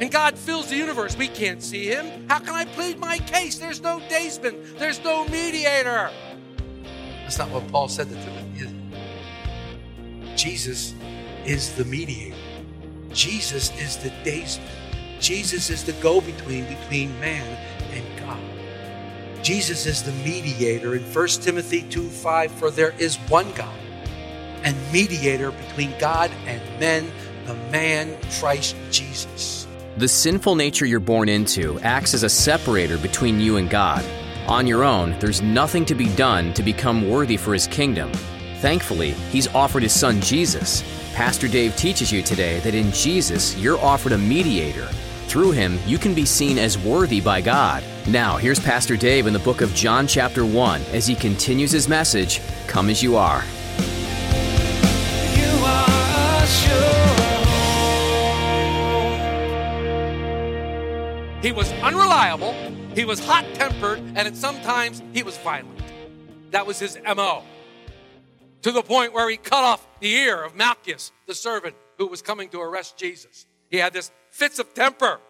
And God fills the universe. We can't see him. How can I plead my case? There's no daysman. There's no mediator. That's not what Paul said to Timothy. Jesus is the mediator. Jesus is the daysman. Jesus is the go-between between man and God. Jesus is the mediator. In 1 Timothy 2:5, for there is one God and mediator between God and men, the man Christ Jesus. The sinful nature you're born into acts as a separator between you and God. On your own, there's nothing to be done to become worthy for his kingdom. Thankfully, he's offered his son Jesus. Pastor Dave teaches you today that in Jesus, you're offered a mediator. Through him, you can be seen as worthy by God. Now, here's Pastor Dave in the book of John chapter 1 as he continues his message, Come As You Are. You are assured. He was unreliable, he was hot-tempered, and sometimes he was violent. That was his M.O. To the point where he cut off the ear of Malchus, the servant who was coming to arrest Jesus. He had this fits of temper.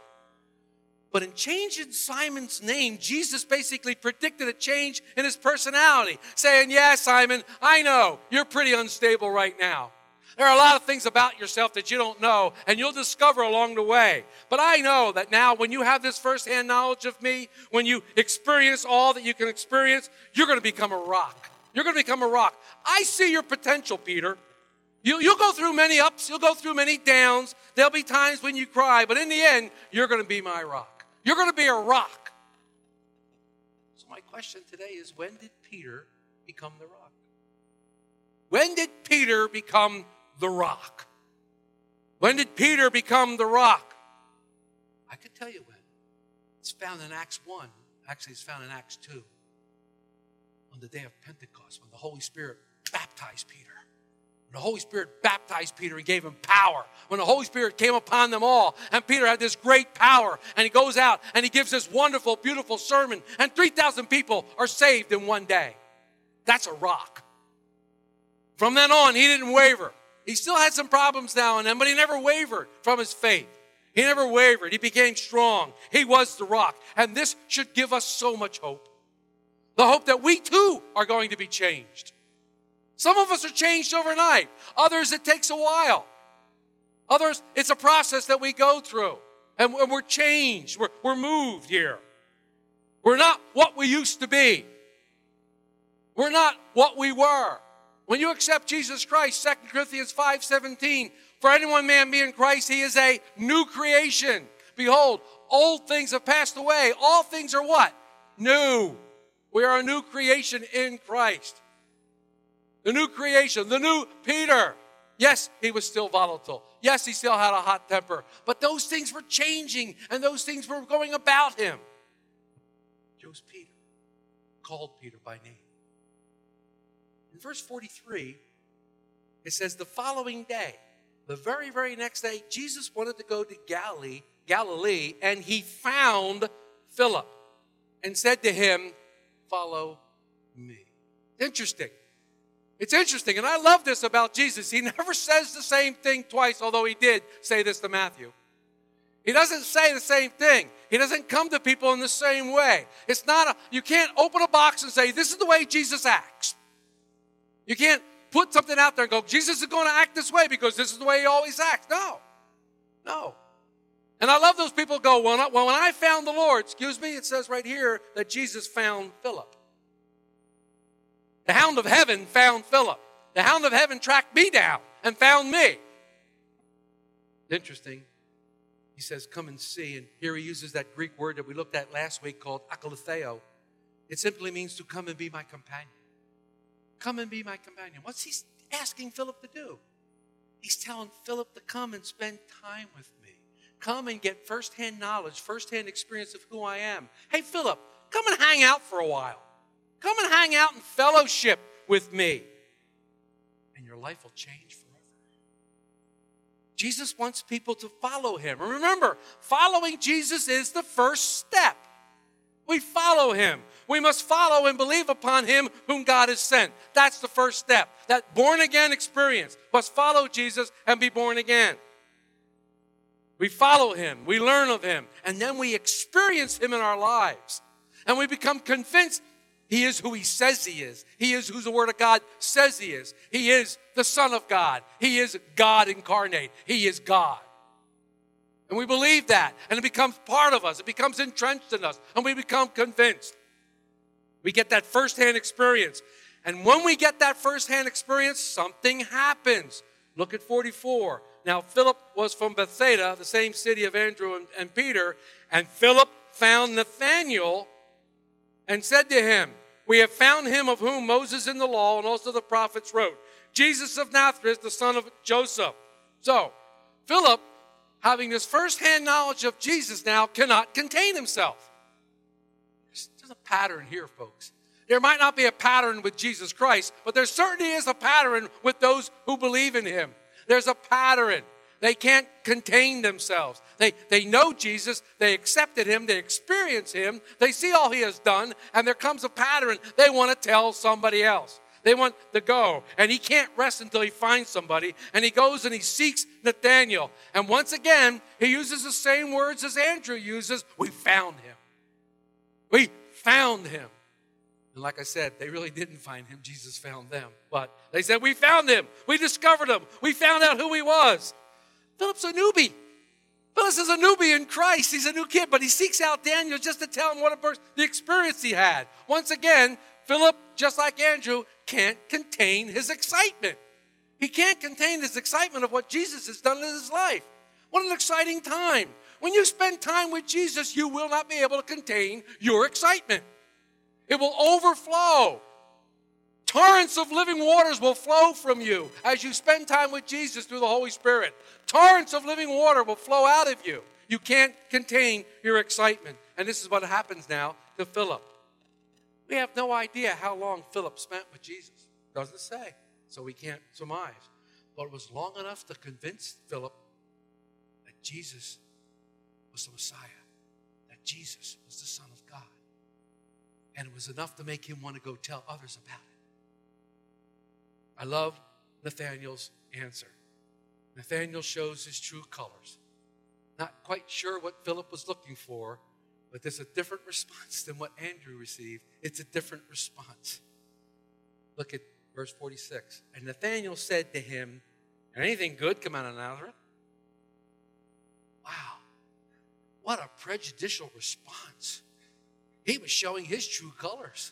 But in changing Simon's name, Jesus basically predicted a change in his personality, saying, yeah, Simon, I know you're pretty unstable right now. There are a lot of things about yourself that you don't know, and you'll discover along the way. But I know that now when you have this firsthand knowledge of me, when you experience all that you can experience, you're going to become a rock. You're going to become a rock. I see your potential, Peter. You'll go through many ups. You'll go through many downs. There'll be times when you cry. But in the end, you're going to be my rock. You're going to be a rock. So my question today is, when did Peter become the rock? When did Peter become the rock? When did Peter become the rock? I can tell you when. It's found in Acts 1. Actually, it's found in Acts 2. On the day of Pentecost, when the Holy Spirit baptized Peter. When the Holy Spirit baptized Peter and gave him power. When the Holy Spirit came upon them all, and Peter had this great power, and he goes out and he gives this wonderful, beautiful sermon, and 3,000 people are saved in one day. That's a rock. From then on, he didn't waver. He still had some problems now and then, but he never wavered from his faith. He never wavered. He became strong. He was the rock. And this should give us so much hope. The hope that we too are going to be changed. Some of us are changed overnight. Others, it takes a while. Others, it's a process that we go through. And we're changed. We're moved here. We're not what we used to be. We're not what we were. When you accept Jesus Christ, 2 Corinthians 5:17, for any one man be in Christ, he is a new creation. Behold, old things have passed away. All things are what? New. We are a new creation in Christ. The new creation, the new Peter. Yes, he was still volatile. Yes, he still had a hot temper. But those things were changing, and those things were going about him. Chose Peter, called Peter by name. In verse 43, it says, the following day, the very, very next day, Jesus wanted to go to Galilee, and he found Philip and said to him, follow me. Interesting. It's interesting, and I love this about Jesus. He never says the same thing twice, although he did say this to Matthew. He doesn't say the same thing. He doesn't come to people in the same way. It's not you can't open a box and say, this is the way Jesus acts. You can't put something out there and go, Jesus is going to act this way because this is the way he always acts. No. And I love those people who go, well, when I found the Lord, it says right here that Jesus found Philip. The hound of heaven found Philip. The hound of heaven tracked me down and found me. Interesting. He says, come and see. And here he uses that Greek word that we looked at last week called akoloutheo. It simply means to come and be my companion. Come and be my companion. What's he asking Philip to do? He's telling Philip to come and spend time with me. Come and get firsthand knowledge, firsthand experience of who I am. Hey, Philip, come and hang out for a while. Come and hang out and fellowship with me. And your life will change forever. Jesus wants people to follow him. And remember, following Jesus is the first step. We follow him. We must follow and believe upon him whom God has sent. That's the first step. That born-again experience. Must follow Jesus and be born again. We follow him. We learn of him. And then we experience him in our lives. And we become convinced he is who he says he is. He is who the Word of God says he is. He is the Son of God. He is God incarnate. He is God. And we believe that. And it becomes part of us. It becomes entrenched in us. And we become convinced. We get that firsthand experience. And when we get that firsthand experience, something happens. Look at 44. Now, Philip was from Bethsaida, the same city of Andrew and Peter. And Philip found Nathanael and said to him, "We have found him of whom Moses in the law and also the prophets wrote, Jesus of Nazareth, the son of Joseph." So, Philip, having this firsthand knowledge of Jesus now, cannot contain himself. There's a pattern here, folks. There might not be a pattern with Jesus Christ, but there certainly is a pattern with those who believe in him. There's a pattern. They can't contain themselves. They know Jesus. They accepted him. They experience him. They see all he has done. And there comes a pattern. They want to tell somebody else. They want to go. And he can't rest until he finds somebody. And he goes and he seeks Nathanael. And once again, he uses the same words as Andrew uses. We found him. We found him. And like I said, they really didn't find him. Jesus found them. But they said, we found him. We discovered him. We found out who he was. Philip's a newbie. Philip is a newbie in Christ. He's a new kid, but he seeks out Nathanael just to tell him what the experience he had. Once again, Philip, just like Andrew, can't contain his excitement. He can't contain his excitement of what Jesus has done in his life. What an exciting time. When you spend time with Jesus, you will not be able to contain your excitement. It will overflow. Torrents of living waters will flow from you as you spend time with Jesus through the Holy Spirit. Torrents of living water will flow out of you. You can't contain your excitement. And this is what happens now to Philip. We have no idea how long Philip spent with Jesus. Doesn't say. So we can't surmise. But it was long enough to convince Philip that Jesus was the Messiah. That Jesus was the Son of God. And it was enough to make him want to go tell others about it. I love Nathanael's answer. Nathanael shows his true colors. Not quite sure what Philip was looking for, but there's a different response than what Andrew received. It's a different response. Look at verse 46. And Nathanael said to him, "Can anything good come out of Nazareth?" Wow. What a prejudicial response. He was showing his true colors.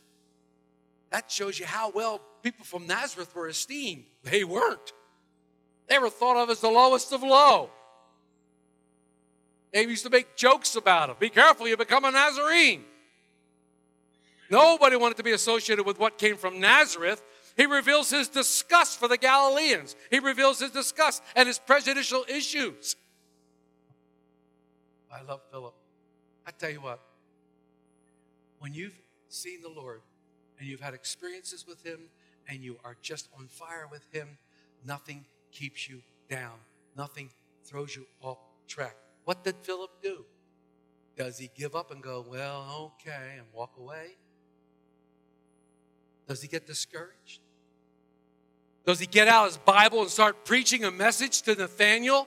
That shows you how well people from Nazareth were esteemed. They weren't. They were thought of as the lowest of low. They used to make jokes about them. Be careful, you become a Nazarene. Nobody wanted to be associated with what came from Nazareth. He reveals his disgust for the Galileans. He reveals his disgust and his prejudicial issues. I love Philip. I tell you what, when you've seen the Lord, and you've had experiences with him, and you are just on fire with him, nothing keeps you down. Nothing throws you off track. What did Philip do? Does he give up and go, well, okay, and walk away? Does he get discouraged? Does he get out his Bible and start preaching a message to Nathanael?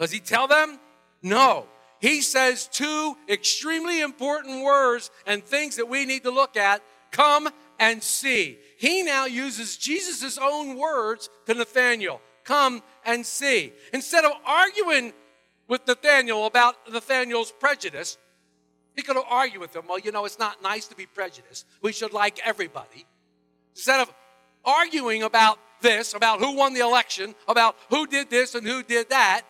Does he tell them? No. He says two extremely important words and things that we need to look at. Come and see. He now uses Jesus' own words to Nathanael. Come and see. Instead of arguing with Nathanael about Nathanael's prejudice, he could argue with him, well, you know, it's not nice to be prejudiced. We should like everybody. Instead of arguing about this, about who won the election, about who did this and who did that,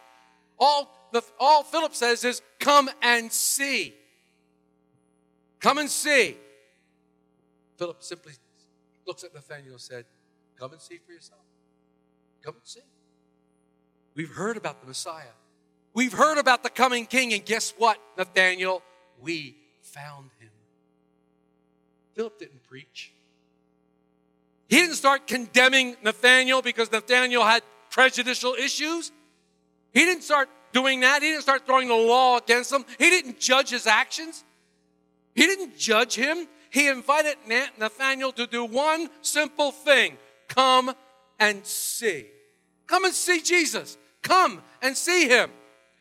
all Philip says is, come and see. Come and see. Philip simply looks at Nathanael and said, come and see for yourself. Come and see. We've heard about the Messiah. We've heard about the coming king. And guess what, Nathanael? We found him. Philip didn't preach. He didn't start condemning Nathanael because Nathanael had prejudicial issues. He didn't start doing that. He didn't start throwing the law against him. He didn't judge his actions. He didn't judge him. He invited Nathanael to do one simple thing. Come and see. Come and see Jesus. Come and see him.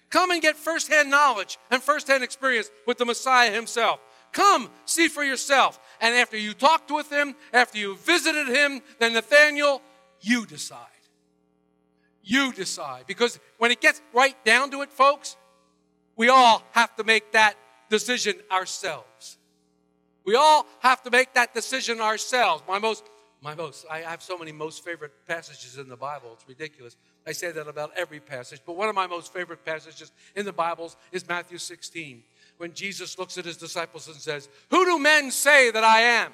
Come and get firsthand knowledge and firsthand experience with the Messiah himself. Come, see for yourself. And after you talked with him, after you visited him, then Nathanael, you decide. You decide. Because when it gets right down to it, folks, we all have to make that decision ourselves. We all have to make that decision ourselves. I have so many most favorite passages in the Bible. It's ridiculous. I say that about every passage. But one of my most favorite passages in the Bible is Matthew 16. When Jesus looks at his disciples and says, who do men say that I am?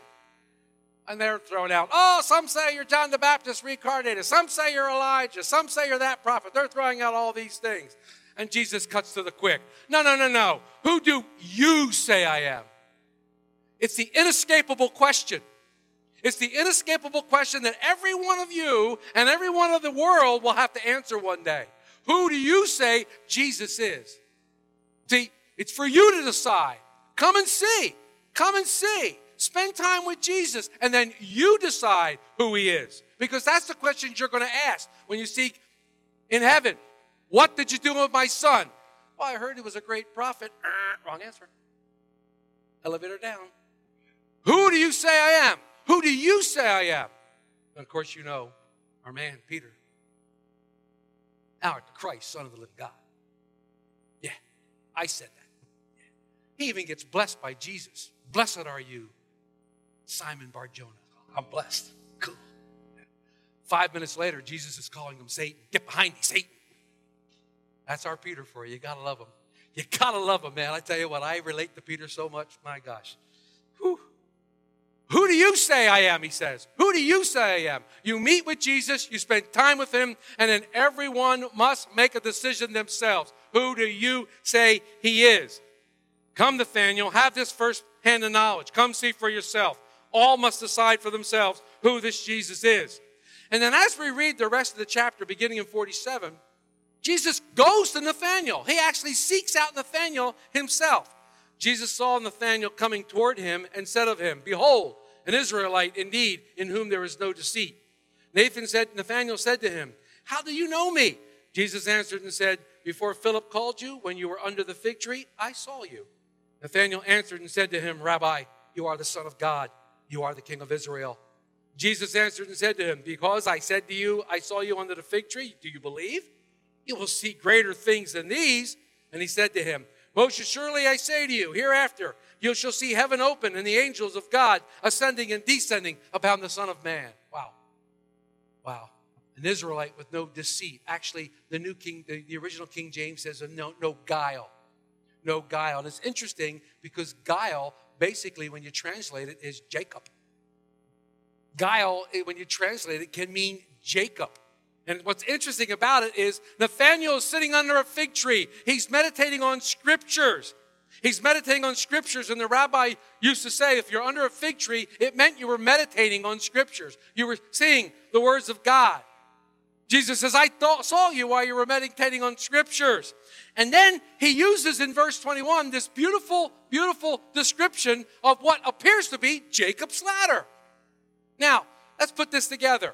And they're thrown out. Oh, some say you're John the Baptist reincarnated. Some say you're Elijah. Some say you're that prophet. They're throwing out all these things. And Jesus cuts to the quick. No. Who do you say I am? It's the inescapable question. It's the inescapable question that every one of you and every one of the world will have to answer one day. Who do you say Jesus is? See, it's for you to decide. Come and see. Come and see. Spend time with Jesus, and then you decide who he is. Because that's the question you're going to ask when you seek in heaven. What did you do with my son? Well, I heard he was a great prophet. Wrong answer. Elevator down. Who do you say I am? Who do you say I am? And of course, you know our man, Peter. Thou art the Christ, Son of the living God. Yeah, I said that. He even gets blessed by Jesus. Blessed are you, Simon Bar-Jonah. I'm blessed. Cool. 5 minutes later, Jesus is calling him Satan. Get behind me, Satan. That's our Peter for you. You got to love him. You got to love him, man. I tell you what, I relate to Peter so much. My gosh. Whew. Who do you say I am, he says. Who do you say I am? You meet with Jesus, you spend time with him, and then everyone must make a decision themselves. Who do you say he is? Come, Nathanael, have this first-hand of knowledge. Come see for yourself. All must decide for themselves who this Jesus is. And then as we read the rest of the chapter, beginning in 47, Jesus goes to Nathanael. He actually seeks out Nathanael himself. Jesus saw Nathanael coming toward him and said of him, behold, an Israelite indeed, in whom there is no deceit. Nathanael said to him, how do you know me? Jesus answered and said, before Philip called you, when you were under the fig tree, I saw you. Nathanael answered and said to him, Rabbi, you are the Son of God. You are the King of Israel. Jesus answered and said to him, because I said to you, I saw you under the fig tree, do you believe? You will see greater things than these. And he said to him, most surely I say to you, hereafter you shall see heaven open and the angels of God ascending and descending upon the Son of Man. Wow. Wow. An Israelite with no deceit. Actually, the original King James says no guile. No guile. And it's interesting because guile, basically, when you translate it, is Jacob. Guile, when you translate it, can mean Jacob. And what's interesting about it is Nathanael is sitting under a fig tree. He's meditating on scriptures. He's meditating on scriptures, and the rabbi used to say, if you're under a fig tree, it meant you were meditating on scriptures. You were seeing the words of God. Jesus says, I saw you while you were meditating on scriptures. And then he uses in verse 21 this beautiful, beautiful description of what appears to be Jacob's ladder. Now, let's put this together.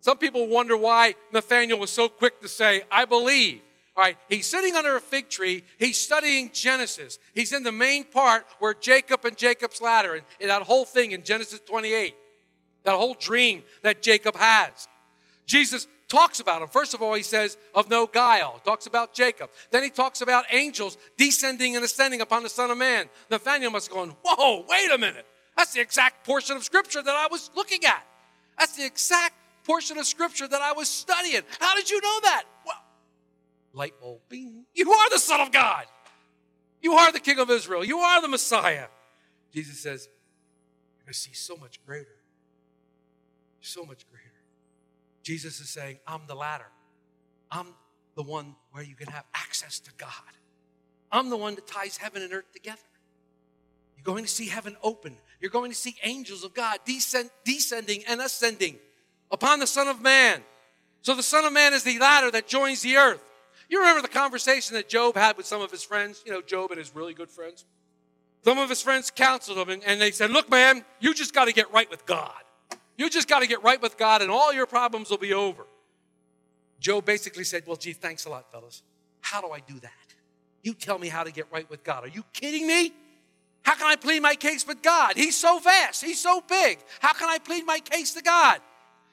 Some people wonder why Nathanael was so quick to say, I believe. All right, he's sitting under a fig tree. He's studying Genesis. He's in the main part where Jacob and Jacob's ladder and that whole thing in Genesis 28, that whole dream that Jacob has. Jesus talks about him. First of all, he says, of no guile. Talks about Jacob. Then he talks about angels descending and ascending upon the Son of Man. Nathanael must have gone, whoa, wait a minute. That's the exact portion of Scripture that I was looking at. That's the exact portion of Scripture that I was studying. How did you know that? Well, light bulb, bing. You are the Son of God. You are the King of Israel. You are the Messiah. Jesus says, you're going to see so much greater so much greater. Jesus is saying, I'm the ladder. I'm the one where you can have access to God. I'm the one that ties heaven and earth together. You're going to see heaven open. You're going to see angels of God descending and ascending upon the Son of Man. So the Son of Man is the ladder that joins the earth. You remember the conversation that Job had with some of his friends? You know, Job and his really good friends. Some of his friends counseled him, and they said, look, man, you just got to get right with God. You just got to get right with God, and all your problems will be over. Job basically said, well, gee, thanks a lot, fellas. How do I do that? You tell me how to get right with God. Are you kidding me? How can I plead my case with God? He's so vast. He's so big. How can I plead my case to God?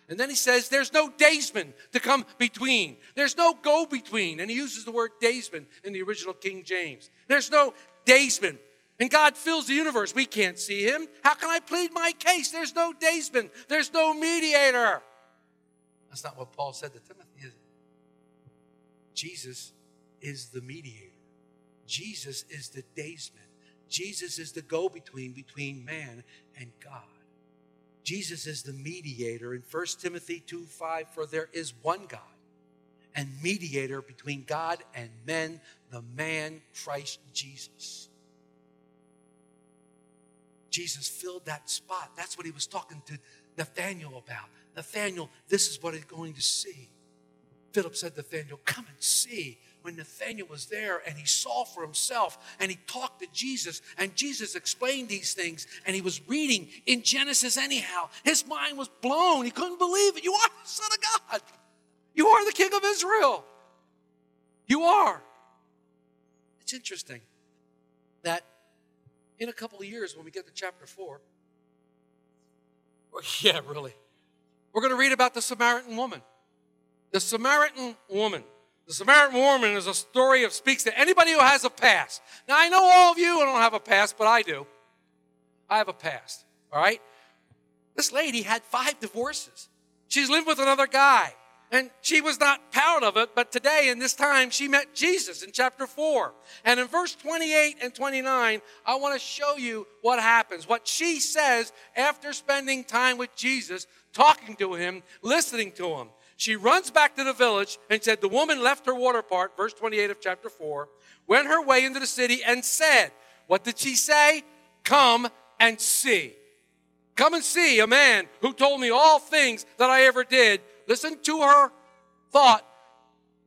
And then he says, there's no daysman to come between. There's no go-between. And he uses the word daysman in the original King James. There's no daysman. And God fills the universe. We can't see him. How can I plead my case? There's no daysman. There's no mediator. That's not what Paul said to Timothy, is it? Jesus is the mediator. Jesus is the daysman. Jesus is the go-between between man and God. Jesus is the mediator in 1 Timothy 2:5, for there is one God and mediator between God and men, the man Christ Jesus. Jesus filled that spot. That's what he was talking to Nathanael about. Nathanael, this is what he's going to see. Philip said to Nathanael, come and see. When Nathanael was there and he saw for himself and he talked to Jesus and Jesus explained these things and he was reading in Genesis anyhow, his mind was blown. He couldn't believe it. You are the Son of God. You are the King of Israel. You are. It's interesting that in a couple of years when we get to chapter 4, yeah, really, we're going to read about the Samaritan woman. The Samaritan woman. The Samaritan woman is a story that speaks to anybody who has a past. Now, I know all of you don't have a past, but I do. I have a past, all right? This lady had 5 divorces. She's lived with another guy, and she was not proud of it, but today in this time, she met Jesus in chapter 4. And in verse 28 and 29, I want to show you what happens, what she says after spending time with Jesus, talking to him, listening to him. She runs back to the village and said, the woman left her water pot, verse 28 of chapter 4, went her way into the city and said, what did she say? Come and see. Come and see a man who told me all things that I ever did. Listen to her thought.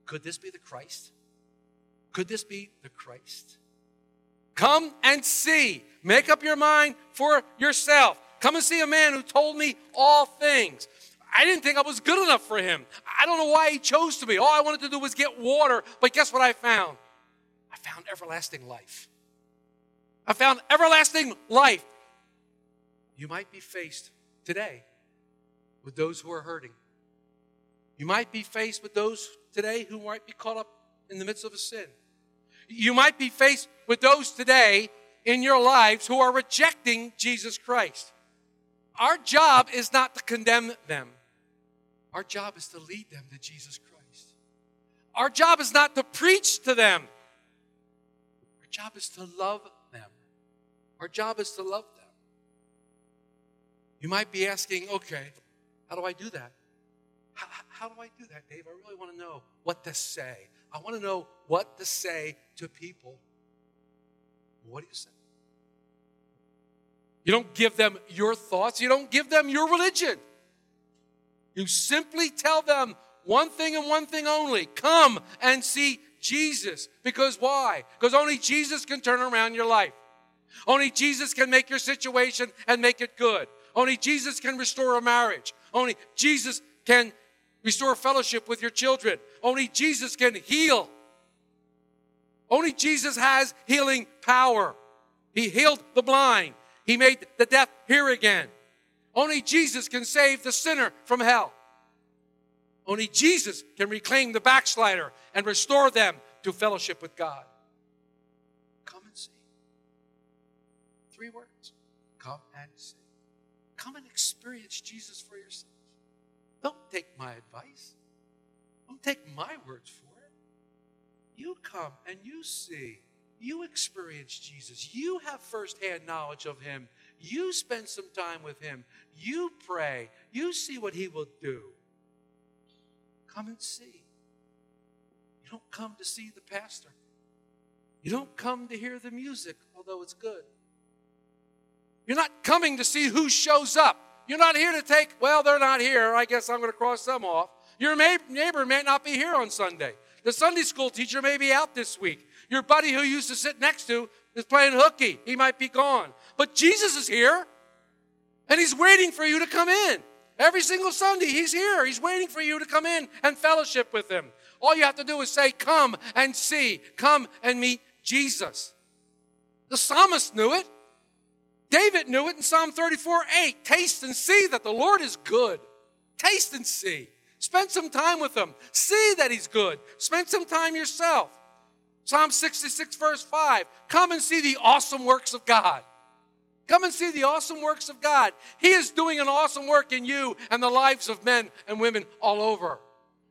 Could this be the Christ? Could this be the Christ? Come and see. Make up your mind for yourself. Come and see a man who told me all things. I didn't think I was good enough for him. I don't know why he chose to be. All I wanted to do was get water. But guess what I found? I found everlasting life. I found everlasting life. You might be faced today with those who are hurting. You might be faced with those today who might be caught up in the midst of a sin. You might be faced with those today in your lives who are rejecting Jesus Christ. Our job is not to condemn them. Our job is to lead them to Jesus Christ. Our job is not to preach to them. Our job is to love them. Our job is to love them. You might be asking, okay, how do I do that? How do I do that, Dave? I really want to know what to say. I want to know what to say to people. What do you say? You don't give them your thoughts. You don't give them your religion. You simply tell them one thing and one thing only. Come and see Jesus. Because why? Because only Jesus can turn around your life. Only Jesus can make your situation and make it good. Only Jesus can restore a marriage. Only Jesus can restore fellowship with your children. Only Jesus can heal. Only Jesus has healing power. He healed the blind. He made the deaf hear again. Only Jesus can save the sinner from hell. Only Jesus can reclaim the backslider and restore them to fellowship with God. Come and see. 3 words. Come and see. Come and experience Jesus for yourself. Don't take my advice. Don't take my words for it. You come and you see. You experience Jesus. You have firsthand knowledge of him. You spend some time with him. You pray. You see what he will do. Come and see. You don't come to see the pastor. You don't come to hear the music, although it's good. You're not coming to see who shows up. You're not here to take, well, they're not here. I guess I'm going to cross them off. Your neighbor may not be here on Sunday. The Sunday school teacher may be out this week. Your buddy who you used to sit next to is playing hooky. He might be gone. But Jesus is here, and he's waiting for you to come in. Every single Sunday, he's here. He's waiting for you to come in and fellowship with him. All you have to do is say, come and see. Come and meet Jesus. The psalmist knew it. David knew it in Psalm 34:8. Taste and see that the Lord is good. Taste and see. Spend some time with him. See that he's good. Spend some time yourself. Psalm 66, verse 5. Come and see the awesome works of God. Come and see the awesome works of God. He is doing an awesome work in you and the lives of men and women all over.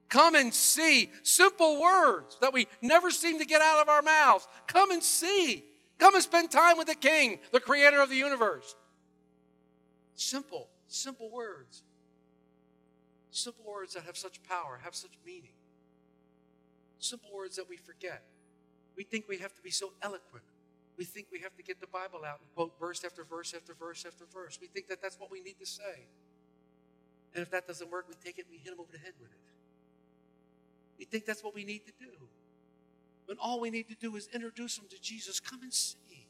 Come and see. Simple words that we never seem to get out of our mouths. Come and see. Come and spend time with the King, the creator of the universe. Simple, simple words. Simple words that have such power, have such meaning. Simple words that we forget. We think we have to be so eloquent. We think we have to get the Bible out and quote verse after verse after verse after verse. We think that that's what we need to say. And if that doesn't work, we take it and we hit them over the head with it. We think that's what we need to do. When all we need to do is introduce them to Jesus. Come and see.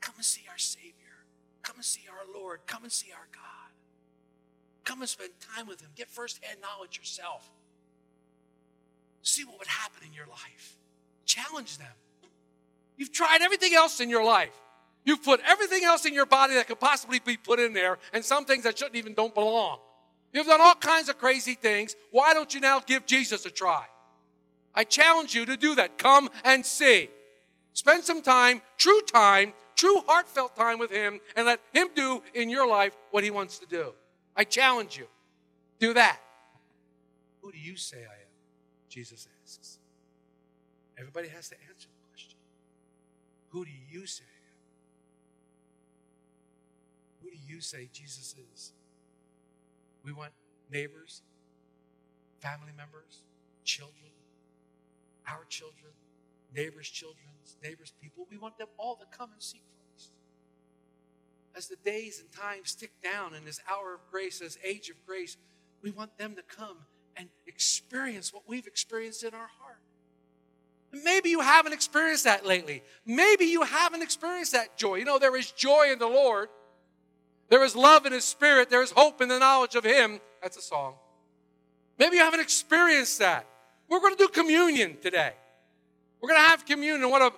Come and see our Savior. Come and see our Lord. Come and see our God. Come and spend time with him. Get first-hand knowledge yourself. See what would happen in your life. Challenge them. You've tried everything else in your life. You've put everything else in your body that could possibly be put in there, and some things that shouldn't even don't belong. You've done all kinds of crazy things. Why don't you now give Jesus a try? I challenge you to do that. Come and see. Spend some time, true heartfelt time with him, and let him do in your life what he wants to do. I challenge you. Do that. Who do you say I am? Jesus asks. Everybody has to answer the question. Who do you say I am? Who do you say Jesus is? We want neighbors, family members, children, our children, neighbors' children, neighbors' people. We want them all to come and see Christ. As the days and times tick down in this hour of grace, this age of grace, we want them to come and experience what we've experienced in our heart. And maybe you haven't experienced that lately. Maybe you haven't experienced that joy. You know, there is joy in the Lord. There is love in his spirit. There is hope in the knowledge of him. That's a song. Maybe you haven't experienced that. We're going to do communion today. We're going to have communion. What a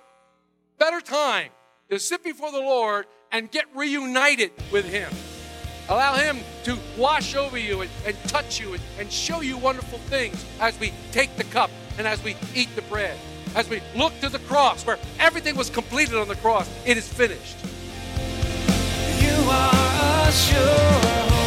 better time to sit before the Lord and get reunited with him. Allow him to wash over you and touch you and show you wonderful things as we take the cup and as we eat the bread. As we look to the cross where everything was completed on the cross, it is finished. You are a sure hope.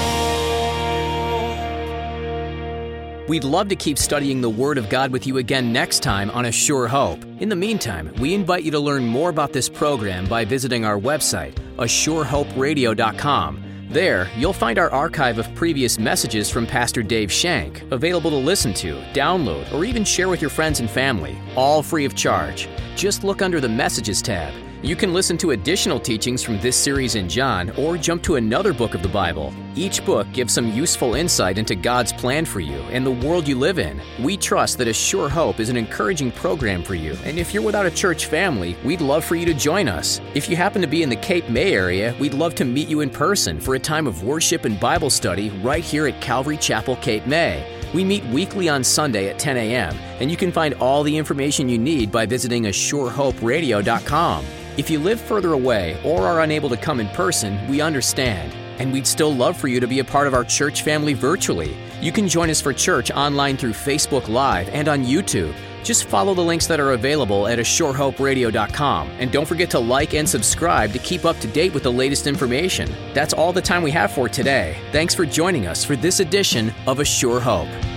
We'd love to keep studying the Word of God with you again next time on A Sure Hope. In the meantime, we invite you to learn more about this program by visiting our website, assurehoperadio.com. There, you'll find our archive of previous messages from Pastor Dave Schenck, available to listen to, download, or even share with your friends and family, all free of charge. Just look under the Messages tab. You can listen to additional teachings from this series in John or jump to another book of the Bible. Each book gives some useful insight into God's plan for you and the world you live in. We trust that A Sure Hope is an encouraging program for you, and if you're without a church family, we'd love for you to join us. If you happen to be in the Cape May area, we'd love to meet you in person for a time of worship and Bible study right here at Calvary Chapel, Cape May. We meet weekly on Sunday at 10 a.m., and you can find all the information you need by visiting assurehoperadio.com. If you live further away or are unable to come in person, we understand. And we'd still love for you to be a part of our church family virtually. You can join us for church online through Facebook Live and on YouTube. Just follow the links that are available at assurehoperadio.com. And don't forget to like and subscribe to keep up to date with the latest information. That's all the time we have for today. Thanks for joining us for this edition of A Sure Hope.